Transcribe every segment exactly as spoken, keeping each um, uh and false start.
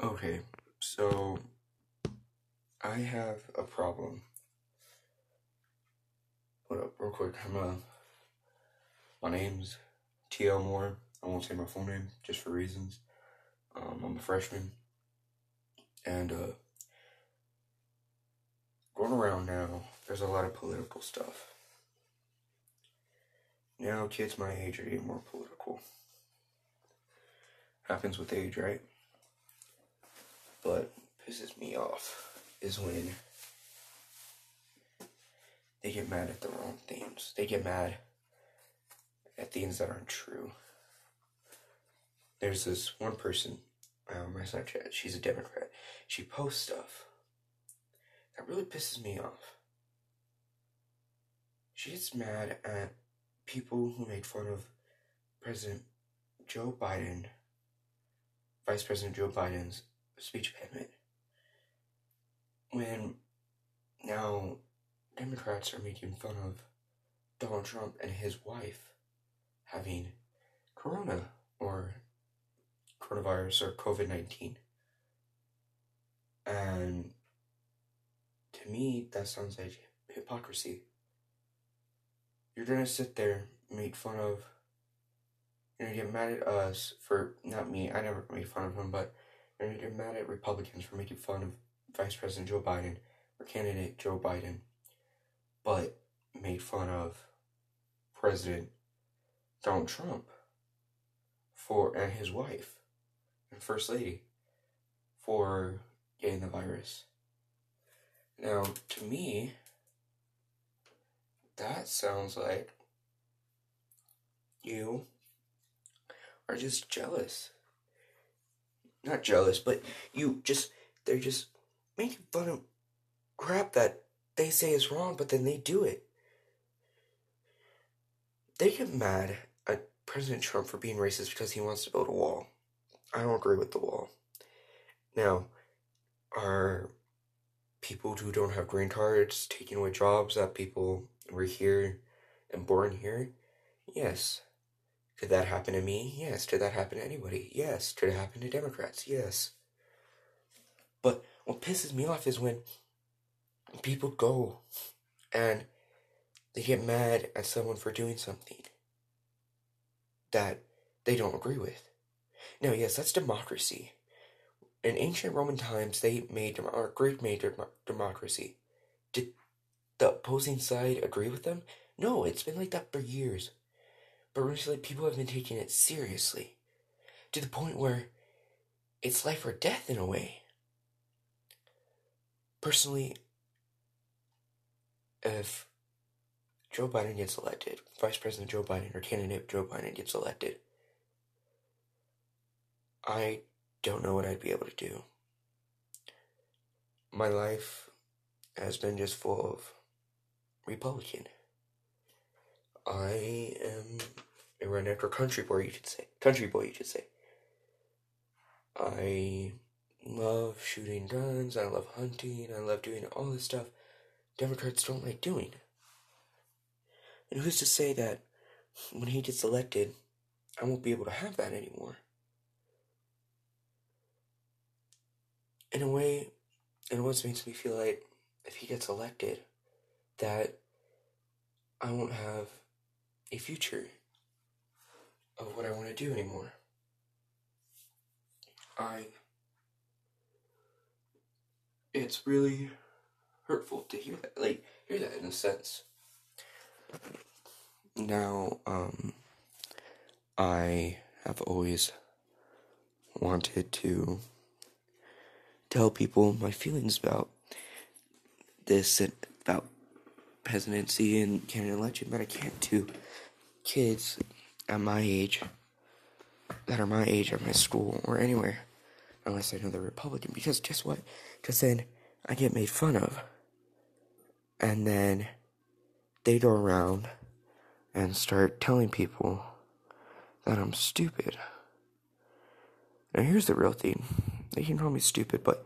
Okay, so I have a problem. Hold up, real quick. I'm uh, my name's T L Moore. I won't say my full name just for reasons. Um, I'm a freshman, and uh, going around now, there's a lot of political stuff. Now, kids my age are getting more political. Happens with age, right? But pisses me off is when they get mad at the wrong things. They get mad at things that aren't true. There's this one person on my Snapchat. She's a Democrat. She posts stuff that really pisses me off. She gets mad at people who make fun of President Joe Biden, Vice President Joe Biden's speech impediment, when now Democrats are making fun of Donald Trump and his wife having corona or coronavirus or COVID nineteen. And to me, that sounds like hypocrisy. You're gonna sit there, make fun of, you're gonna get mad at us for, not me, I never made fun of him, but and you're mad at Republicans for making fun of Vice President Joe Biden or candidate Joe Biden, but made fun of President Donald Trump for and his wife and First Lady for getting the virus. Now, to me, that sounds like you are just jealous. Not jealous, but you just, they're just making fun of crap that they say is wrong, but then they do it. They get mad at President Trump for being racist because he wants to build a wall. I don't agree with the wall. Now, are people who don't have green cards taking away jobs that people were here and born here? Yes. Could that happen to me? Yes. Could that happen to anybody? Yes. Could it happen to Democrats? Yes. But what pisses me off is when people go and they get mad at someone for doing something that they don't agree with. Now, yes, that's democracy. In ancient Roman times, they made, or Greek made democracy. Did the opposing side agree with them? No, it's been like that for years. But recently, people have been taking it seriously, to the point where it's life or death in a way. Personally, if Joe Biden gets elected, Vice President Joe Biden or candidate Joe Biden gets elected, I don't know what I'd be able to do. My life has been just full of Republican. I am a redneck or country boy, you should say. Country boy, you should say. I love shooting guns. I love hunting. I love doing all this stuff Democrats don't like doing. And who's to say that when he gets elected, I won't be able to have that anymore? In a way, it almost makes me feel like if he gets elected, that I won't have a future of what I want to do anymore. I, it's really hurtful to hear that, like, hear that in a sense. Now, um, I have always wanted to tell people my feelings about this and about presidency and candidate election, but I can't do kids at my age, that are my age at my school or anywhere, unless I know they're Republican, because guess what, because then I get made fun of, and then they go around and start telling people that I'm stupid. Now here's the real thing, they can call me stupid, but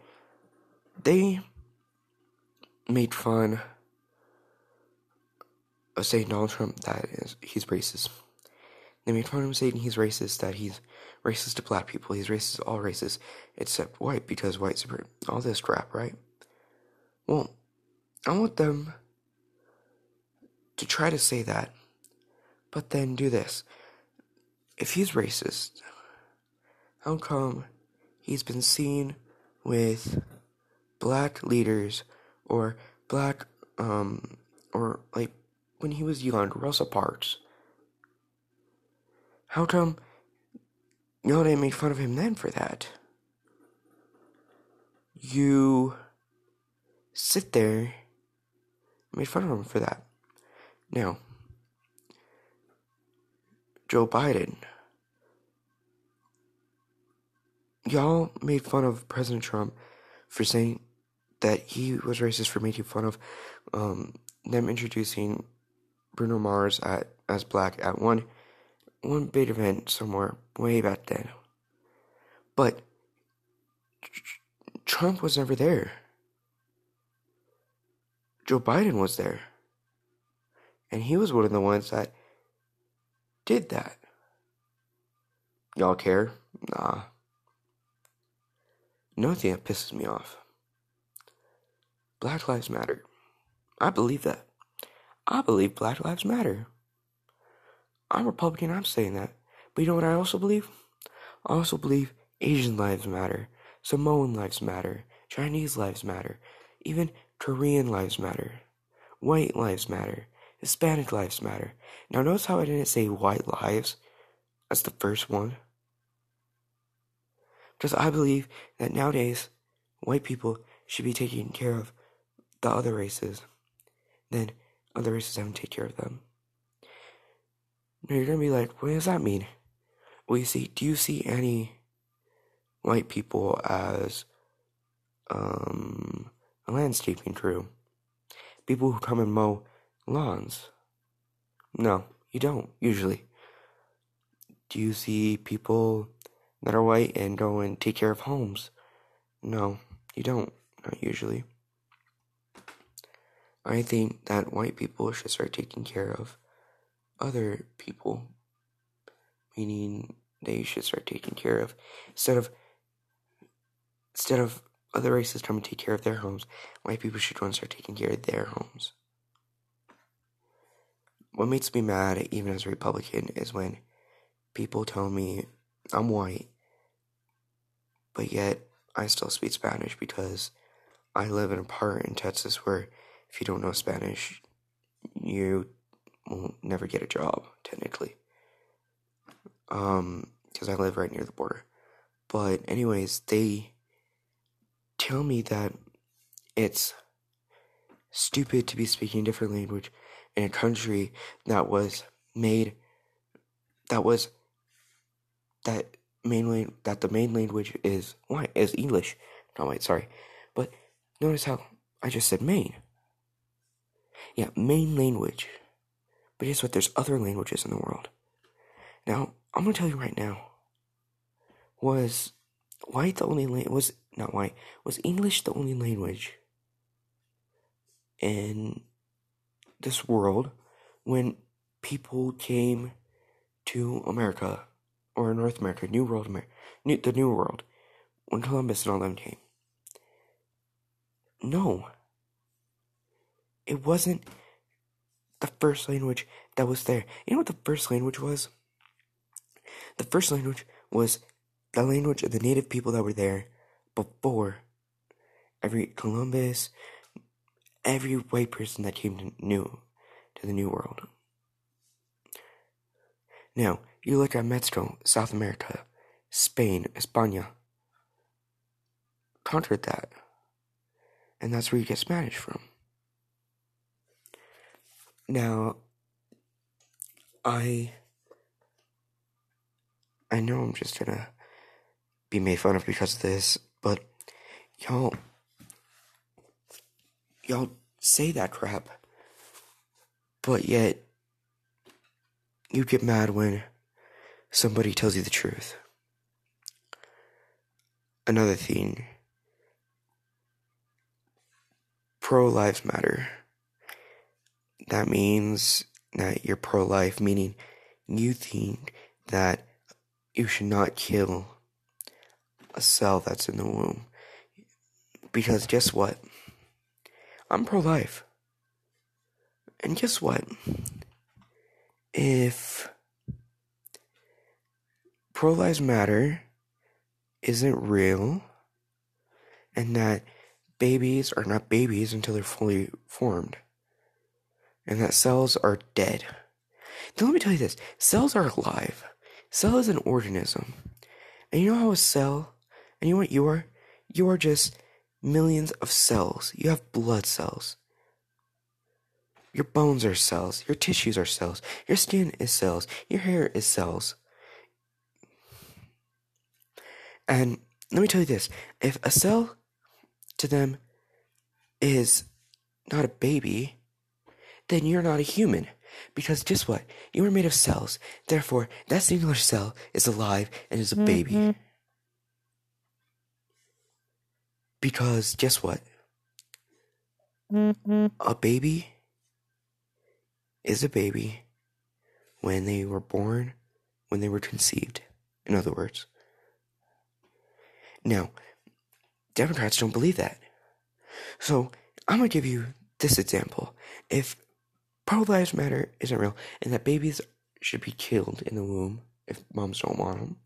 they made fun of saying Donald Trump, that is, he's racist. They made fun of him saying he's racist, that he's racist to black people, he's racist to all races, except white, because white supremacy, all this crap, right? Well, I want them to try to say that, but then do this. If he's racist, how come he's been seen with black leaders or black, um, or like when he was young, Rosa Parks? How come y'all didn't make fun of him then for that? You sit there and made fun of him for that. Now, Joe Biden, y'all made fun of President Trump for saying that he was racist for making fun of um, them introducing Bruno Mars at, as black at one one big event somewhere way back then. But Trump was never there. Joe Biden was there. And he was one of the ones that did that. Y'all care? Nah. Another thing that pisses me off. Black Lives Matter. I believe that. I believe Black Lives Matter. I'm Republican, I'm saying that. But you know what I also believe? I also believe Asian lives matter. Samoan lives matter. Chinese lives matter. Even Korean lives matter. White lives matter. Hispanic lives matter. Now notice how I didn't say white lives. That's the first one. Because I believe that nowadays, white people should be taking care of the other races. Then other races haven't taken care of them. Now you're going to be like, what does that mean? Well, you see, do you see any white people as um, a landscaping crew? People who come and mow lawns? No, you don't, usually. Do you see people that are white and go and take care of homes? No, you don't, not usually. I think that white people should start taking care of other people, meaning they should start taking care of, instead of, instead of other races come and take care of their homes, white people should go and start taking care of their homes. What makes me mad, even as a Republican, is when people tell me I'm white, but yet I still speak Spanish because I live in a part in Texas where if you don't know Spanish, you will never get a job, technically. Um, because I live right near the border. But anyways, they tell me that it's stupid to be speaking a different language in a country that was made, that was, that mainly, that the main language is white, is English, not white, sorry, but notice how I just said main, yeah, main language, but guess what, there's other languages in the world. Now, I'm gonna tell you right now, was white the only, la- was, not white, was English the only language in this world when people came to America, or North America, New World America, New, the New World, when Columbus and all them came? No. It wasn't the first language that was there. You know what the first language was? The first language was the language of the native people that were there before every Columbus, every white person that came to new, to the New World. Now, you look at Mexico, South America, Spain, España, conquered that. And that's where you get Spanish from. Now, I, I know I'm just gonna be made fun of because of this, but y'all, y'all say that crap, but yet you get mad when somebody tells you the truth. Another thing. Pro-life matter. That means that you're pro-life, meaning you think that you should not kill a cell that's in the womb. Because guess what? I'm pro-life. And guess what? If pro lives matter isn't real, and that babies are not babies until they're fully formed, and that cells are dead. Then let me tell you this. Cells are alive. Cell is an organism. And you know how a cell, and you know what you are? You are just millions of cells. You have blood cells. Your bones are cells. Your tissues are cells. Your skin is cells. Your hair is cells. And let me tell you this. If a cell to them is not a baby, then you're not a human. Because guess what? You are made of cells. Therefore, that singular cell is alive and is a mm-hmm. baby. Because guess what? Mm-hmm. A baby is a baby when they were born, when they were conceived, in other words. Now, Democrats don't believe that. So, I'm going to give you this example. If pro-lives matter isn't real, and that babies should be killed in the womb if moms don't want them,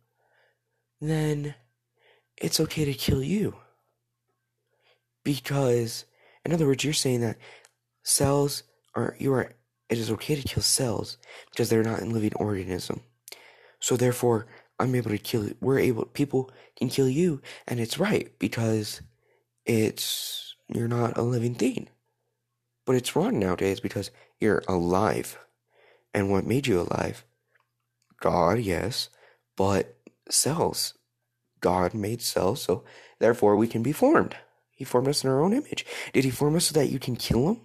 then it's okay to kill you. Because, in other words, you're saying that cells are, you are, it is okay to kill cells because they're not a living organism. So therefore, I'm able to kill, we're able, people can kill you, and it's right because it's, you're not a living thing. But it's wrong nowadays because you're alive. And what made you alive? God, yes, but cells. God made cells, so therefore we can be formed. He formed us in our own image. Did he form us so that you can kill him?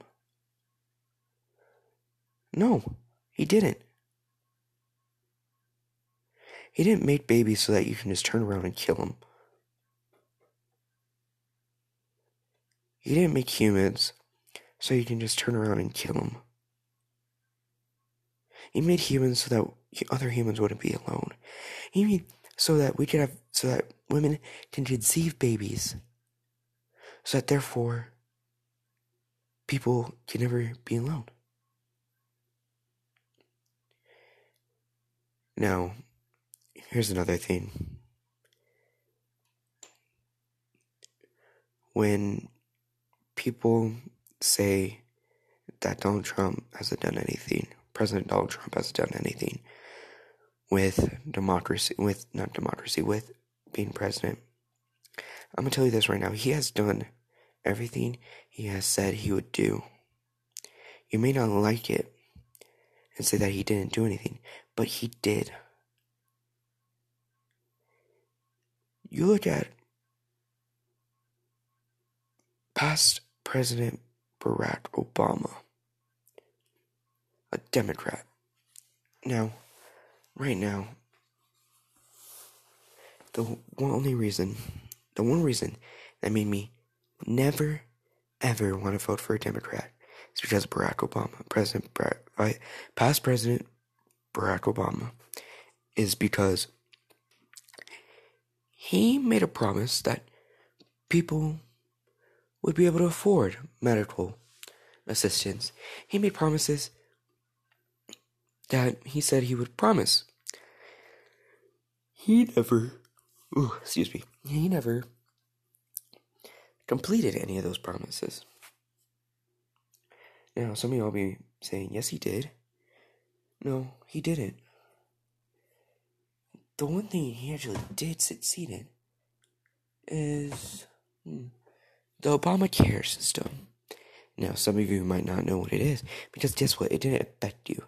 No, he didn't. He didn't make babies so that you can just turn around and kill them. He didn't make humans so you can just turn around and kill them. He made humans so that other humans wouldn't be alone. He made so that we could have, so that women can conceive babies, so that therefore people can never be alone. Now, here's another thing. When people say that Donald Trump hasn't done anything, President Donald Trump hasn't done anything with democracy, with not democracy, with being president, I'm going to tell you this right now. He has done everything he has said he would do. You may not like it and say that he didn't do anything, but he did. You look at past President Barack Obama, a Democrat. Now, right now, the only reason, the one reason that made me never, ever want to vote for a Democrat is because of Barack Obama, President Barack, past President Barack Obama, is because he made a promise that people would be able to afford medical assistance. He made promises that he said he would promise. He never, ooh, excuse me, he never completed any of those promises. Now, some of y'all be saying, yes, he did. No, he didn't. The one thing he actually did succeed in is hmm, the Obamacare system. Now, some of you might not know what it is, because guess what? It didn't affect you.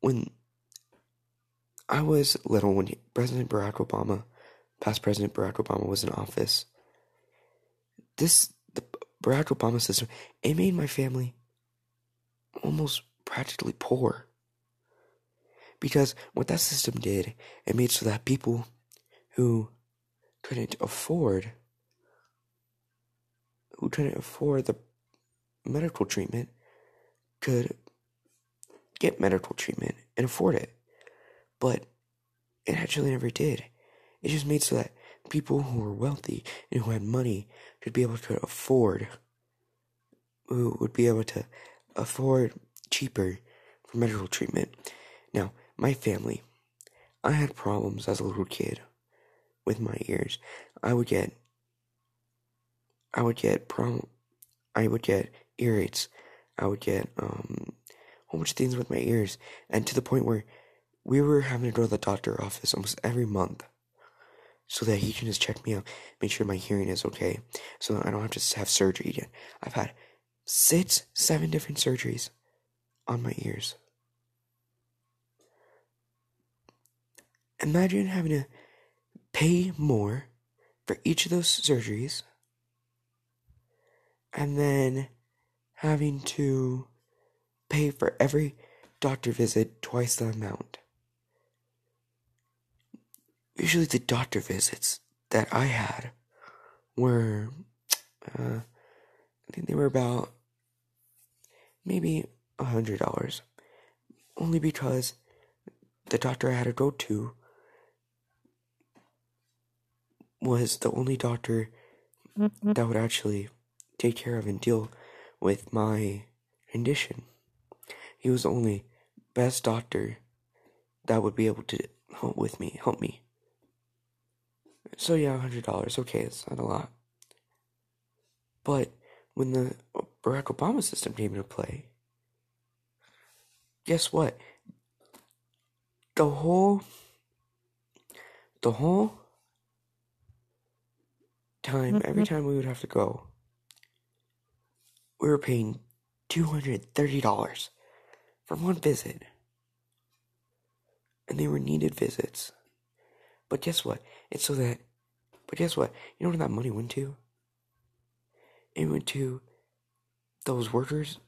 When I was little, when President Barack Obama, past President Barack Obama was in office, this, the Barack Obama system, it made my family almost practically poor. Because what that system did, it made so that people who couldn't afford, who couldn't afford the medical treatment could get medical treatment and afford it. But it actually never did. It just made so that people who were wealthy and who had money should be able to afford, who would be able to afford cheaper for medical treatment. Now, my family, I had problems as a little kid with my ears. I would get, I would get problem, I would get ear rates. I would get um, a whole bunch of things with my ears, and to the point where we were having to go to the doctor's office almost every month, so that he can just check me out, make sure my hearing is okay, so that I don't have to have surgery again. I've had six, seven different surgeries on my ears. Imagine having to pay more for each of those surgeries, and then having to pay for every doctor visit twice the amount. Usually the doctor visits that I had were, uh, I think they were about maybe a hundred dollars, only because the doctor I had to go to was the only doctor that would actually take care of and deal with my condition. He was the only best doctor that would be able to help with me, help me. So yeah, a hundred dollars, okay, it's not a lot. But when the Barack Obama system came into play, guess what? The whole, the whole time, every time we would have to go, we were paying two hundred thirty dollars for one visit. And they were needed visits. But guess what? It's so that, but guess what? You know what that money went to? It went to those workers'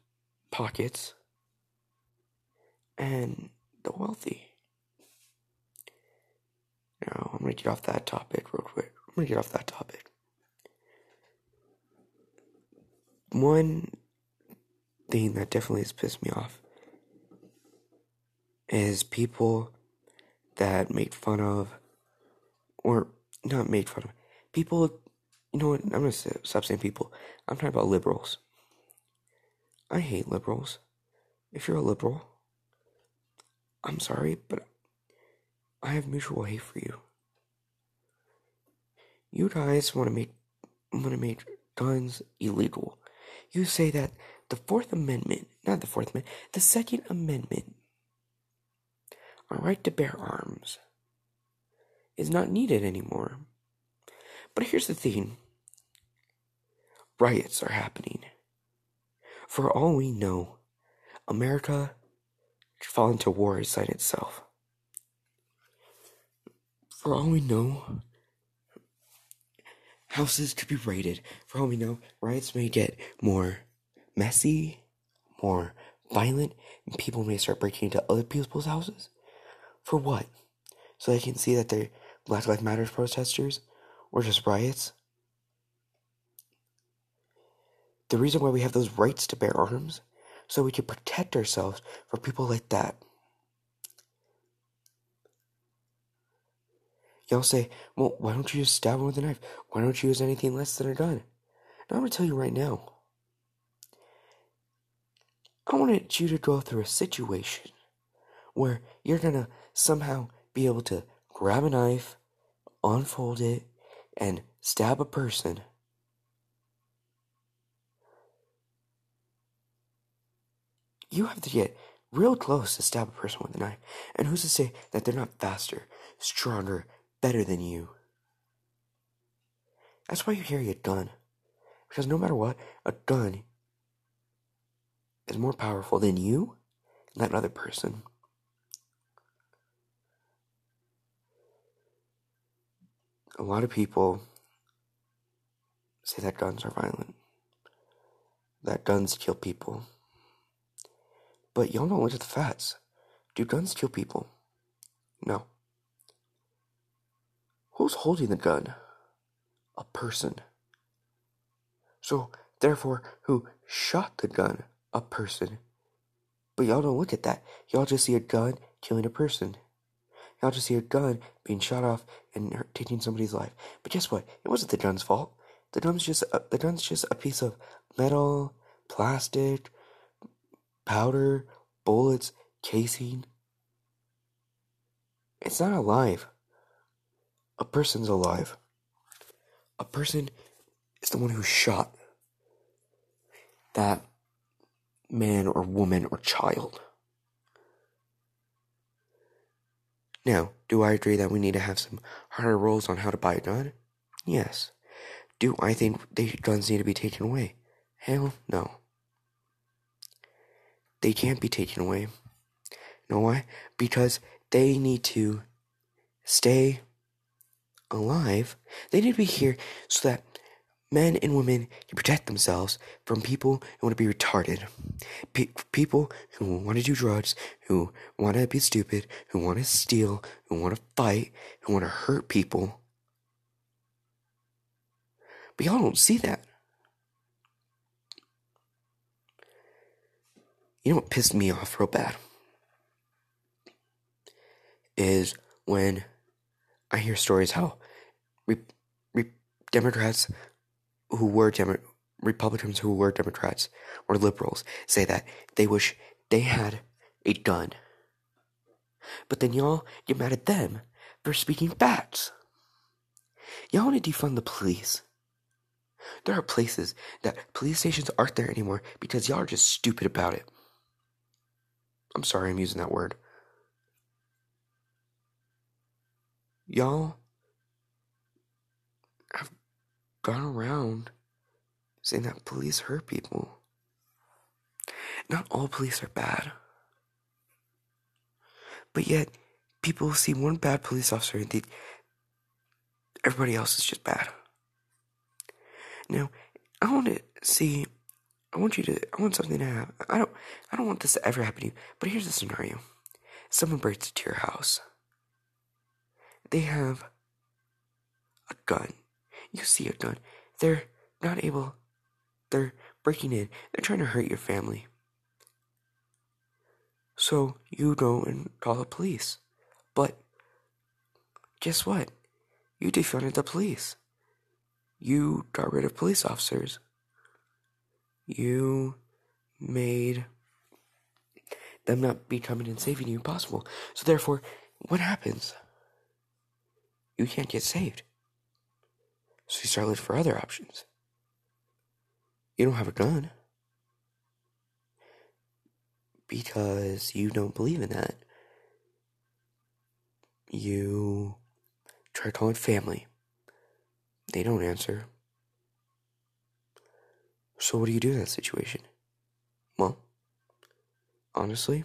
pockets and the wealthy. Now, I'm going to get off that topic real quick. I'm going to get off that topic. One thing that definitely has pissed me off is people that make fun of, or not make fun of, people, you know what, I'm going to stop saying people, I'm talking about liberals. I hate liberals. If you're a liberal, I'm sorry, but I have mutual hate for you. You guys want to make, want to make guns illegal. You say that the Fourth Amendment, not the Fourth Amendment, the Second Amendment, our right to bear arms, is not needed anymore. But here's the thing. Riots are happening. For all we know, America could fall into war inside itself. For all we know, houses could be raided. For all we know, riots may get more messy, more violent, and people may start breaking into other people's houses. For what? So they can see that they're Black Lives Matter protesters or just riots? The reason why we have those rights to bear arms, so we can protect ourselves from people like that. Y'all say, well, why don't you just stab him with a knife? Why don't you use anything less than a gun? Now, I'm going to tell you right now. I wanted you to go through a situation where you're going to somehow be able to grab a knife, unfold it, and stab a person. You have to get real close to stab a person with a knife. And who's to say that they're not faster, stronger, better than you? That's why you carry a gun, because no matter what, a gun is more powerful than you and that other person. A lot of people say that guns are violent, that guns kill people, but y'all don't look at the facts. Do guns kill people? No. Who's holding the gun? A person. So, therefore, who shot the gun? A person. But y'all don't look at that. Y'all just see a gun killing a person. Y'all just see a gun being shot off and hurt, taking somebody's life. But guess what? It wasn't the gun's fault. The gun's just a, the gun's just a piece of metal, plastic, powder, bullets, casing. It's not alive. A person's alive. A person is the one who shot that man or woman or child. Now, do I agree that we need to have some harder rules on how to buy a gun? Yes. Do I think they, guns need to be taken away? Hell no. They can't be taken away. You know why? Because they need to stay alive. They need to be here so that men and women can protect themselves from people who want to be retarded. Pe- people who want to do drugs, who want to be stupid, who want to steal, who want to fight, who want to hurt people. But y'all don't see that. You know what pissed me off real bad? Is when I hear stories how re- re- Democrats... who were Demo- Republicans who were Democrats or liberals say that they wish they had a gun. But then y'all get mad at them for speaking facts. Y'all want to defund the police. There are places that police stations aren't there anymore because y'all are just stupid about it. I'm sorry I'm using that word. Y'all have gone around saying that police hurt people. Not all police are bad. But yet, people see one bad police officer and think everybody else is just bad. Now, I want to see, I want you to, I want something to happen. I don't, I don't want this to ever happen to you, but here's the scenario. Someone breaks into your house. They have a gun. You see a gun. They're not able. They're breaking in. They're trying to hurt your family. So you go and call the police. But guess what? You defunded the police. You got rid of police officers. You made them not be coming and saving you possible. So therefore, what happens? You can't get saved. So you start looking for other options. You don't have a gun. Because you don't believe in that. You try calling family. They don't answer. So what do you do in that situation? Well, honestly,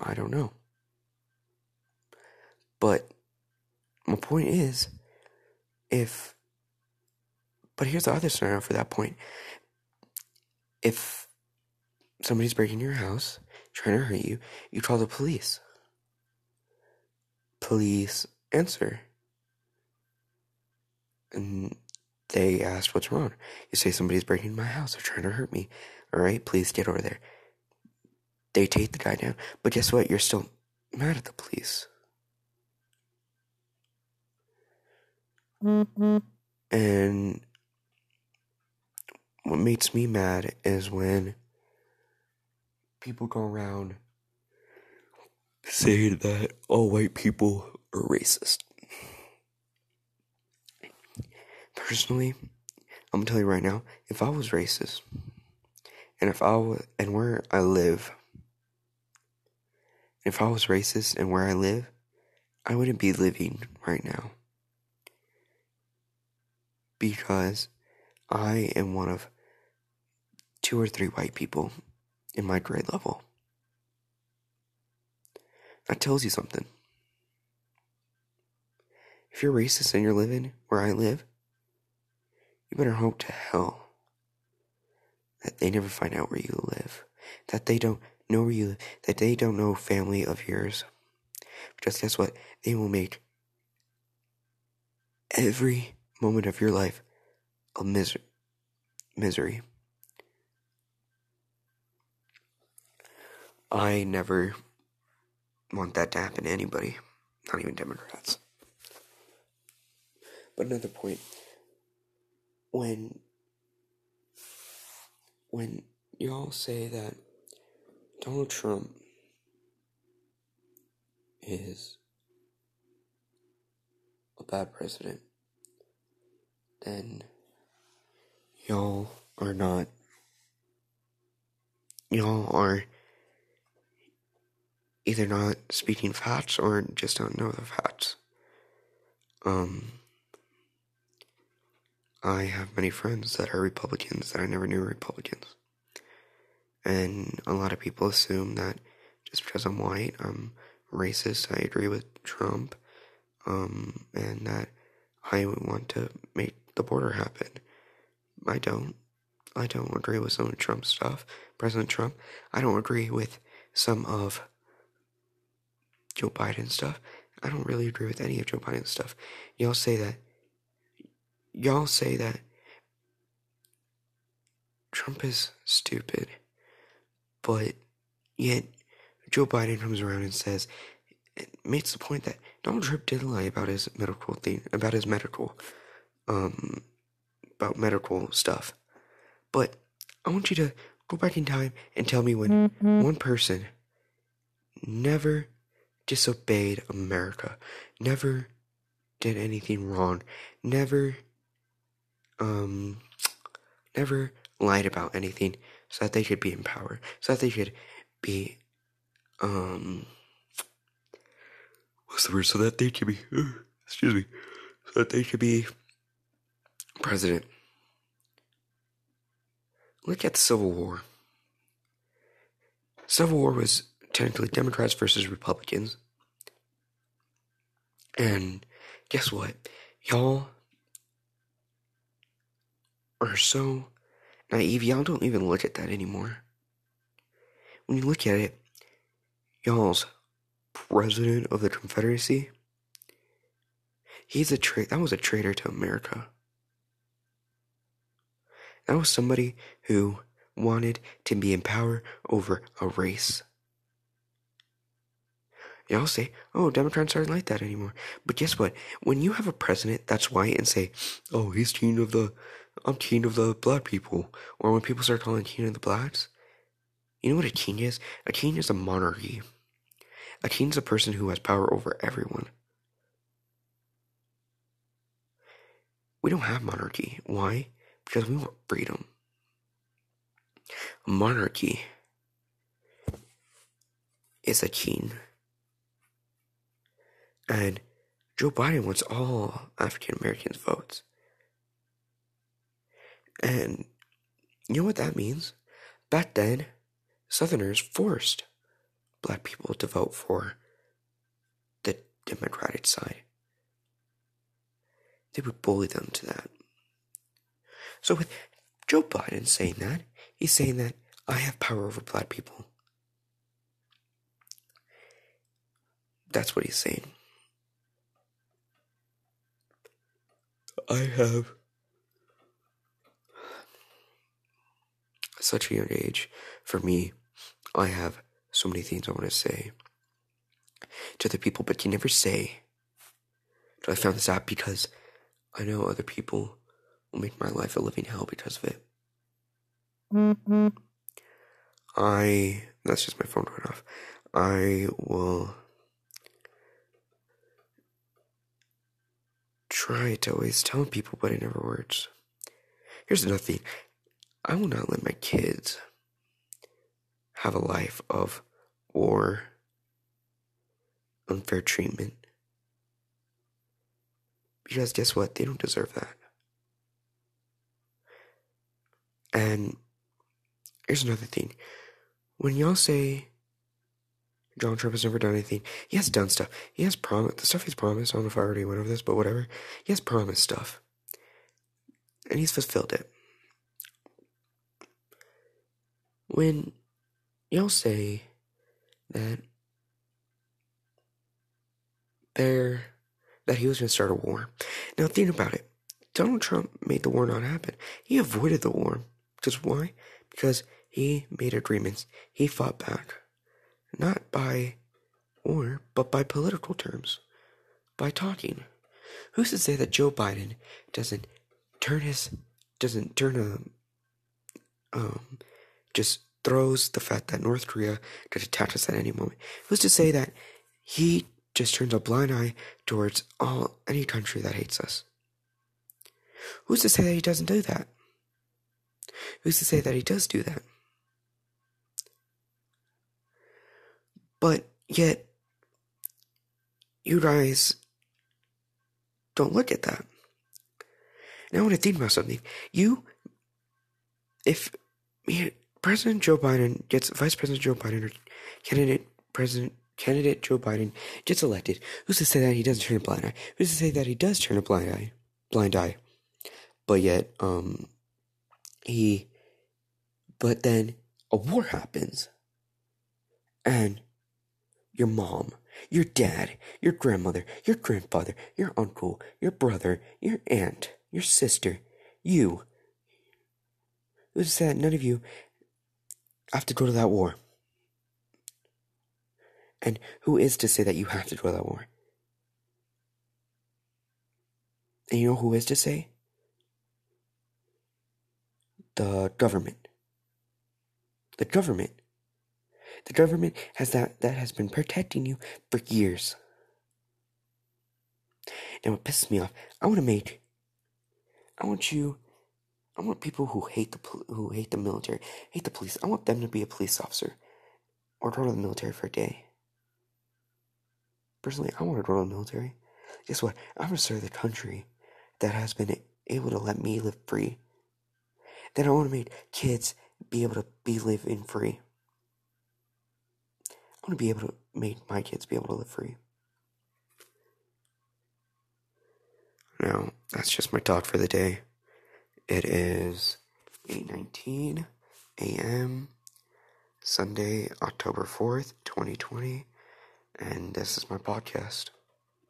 I don't know. But my point is, if... But here's the other scenario for that point. If somebody's breaking your house, trying to hurt you, you call the police. Police answer. And they ask what's wrong. You say somebody's breaking my house, they're trying to hurt me. Alright, please get over there. They take the guy down. But guess what? You're still mad at the police. Mm-hmm. And what makes me mad is when people go around saying that all white people are racist. Personally, I'm gonna tell you right now, if I was racist, and if I was, and where I live, if I was racist and where I live, I wouldn't be living right now. Because I am one of two or three white people in my grade level. That tells you something. If you're racist and you're living where I live, you better hope to hell that they never find out where you live, that they don't know where you live, that they don't know family of yours. Because guess what? They will make every moment of your life a mis- misery. I never want that to happen to anybody, not even Democrats. But another point, when, when y'all say that Donald Trump is a bad president, then y'all are not, y'all are either not speaking facts or just don't know the facts. Um, I have many friends that are Republicans that I never knew were Republicans. And a lot of people assume that just because I'm white, I'm racist, I agree with Trump, um, and that I want to make the border happen. I don't. I don't agree with some of Trump's stuff. President Trump. I don't agree with some of Joe Biden's stuff. I don't really agree with any of Joe Biden's stuff. Y'all say that. Y'all say that Trump is stupid, but yet Joe Biden comes around and says, it makes the point that Donald Trump did lie about his medical thing, about his medical, um, about medical stuff. But I want you to go back in time and tell me when mm-hmm. one person never disobeyed America, never did anything wrong, never, um, never lied about anything so that they could be in power, so that they could be, um, what's the word, so that they could be, excuse me, so that they could be president. Look at the Civil War. Civil War was technically Democrats versus Republicans. And guess what? Y'all are so naive. Y'all don't even look at that anymore. When you look at it, y'all's president of the Confederacy, he's a tra- that was a traitor to America. That was somebody who wanted to be in power over a race. Y'all say, oh, Democrats aren't like that anymore. But guess what? When you have a president that's white and say, oh, he's king of the, I'm king of the black people. Or when people start calling king of the blacks, you know what a king is? A king is a monarchy. A king's a person who has power over everyone. We don't have monarchy. Why? Because we want freedom. A monarchy is a king. And Joe Biden wants all African Americans' votes. And you know what that means? Back then, Southerners forced black people to vote for the Democratic side. They would bully them to that. So with Joe Biden saying that, he's saying that I have power over black people. That's what he's saying. I have such a young age. For me, I have so many things I want to say to other people, but you never say. So I found this out because I know other people will make my life a living hell because of it. Mm-hmm. I, that's just my phone going off. I will try to always tell people, but it never works. Here's another thing. I will not let my kids have a life of war, unfair treatment. Because guess what? They don't deserve that. And here's another thing. When y'all say Donald Trump has never done anything, he has done stuff. He has promised, the stuff he's promised, I don't know if I already went over this, but whatever. He has promised stuff. And he's fulfilled it. When y'all say that there, that he was going to start a war. Now think about it. Donald Trump made the war not happen. He avoided the war. Because why? Because he made agreements. He fought back. by, or, but by political terms, by talking. Who's to say that Joe Biden doesn't turn his, doesn't turn a, um, just throws the fact that North Korea could attack us at any moment? Who's to say that he just turns a blind eye towards all, any country that hates us? Who's to say that he doesn't do that? Who's to say that he does do that? But yet, you guys don't look at that. And I want to think about something. You, if President Joe Biden gets, Vice President Joe Biden or candidate President candidate Joe Biden gets elected, who's to say that he doesn't turn a blind eye? Who's to say that he does turn a blind eye? Blind eye. But yet, um, he, but then a war happens. And your mom, your dad, your grandmother, your grandfather, your uncle, your brother, your aunt, your sister, you. Who's to say that none of you have to go to that war? And who is to say that you have to go to that war? And you know who is to say? The government. The government. The government has that, that has been protecting you for years. Now what pisses me off, I want to make, I want you, I want people who hate the, who hate the military, hate the police, I want them to be a police officer, or go to the military for a day. Personally, I want to go to the military. Guess what, I'm going to serve the country that has been able to let me live free. Then I want to make kids be able to be living free. I want to be able to make my kids be able to live free. Now, that's just my talk for the day. It is eight nineteen a.m. Sunday, October fourth, twenty twenty, and this is my podcast.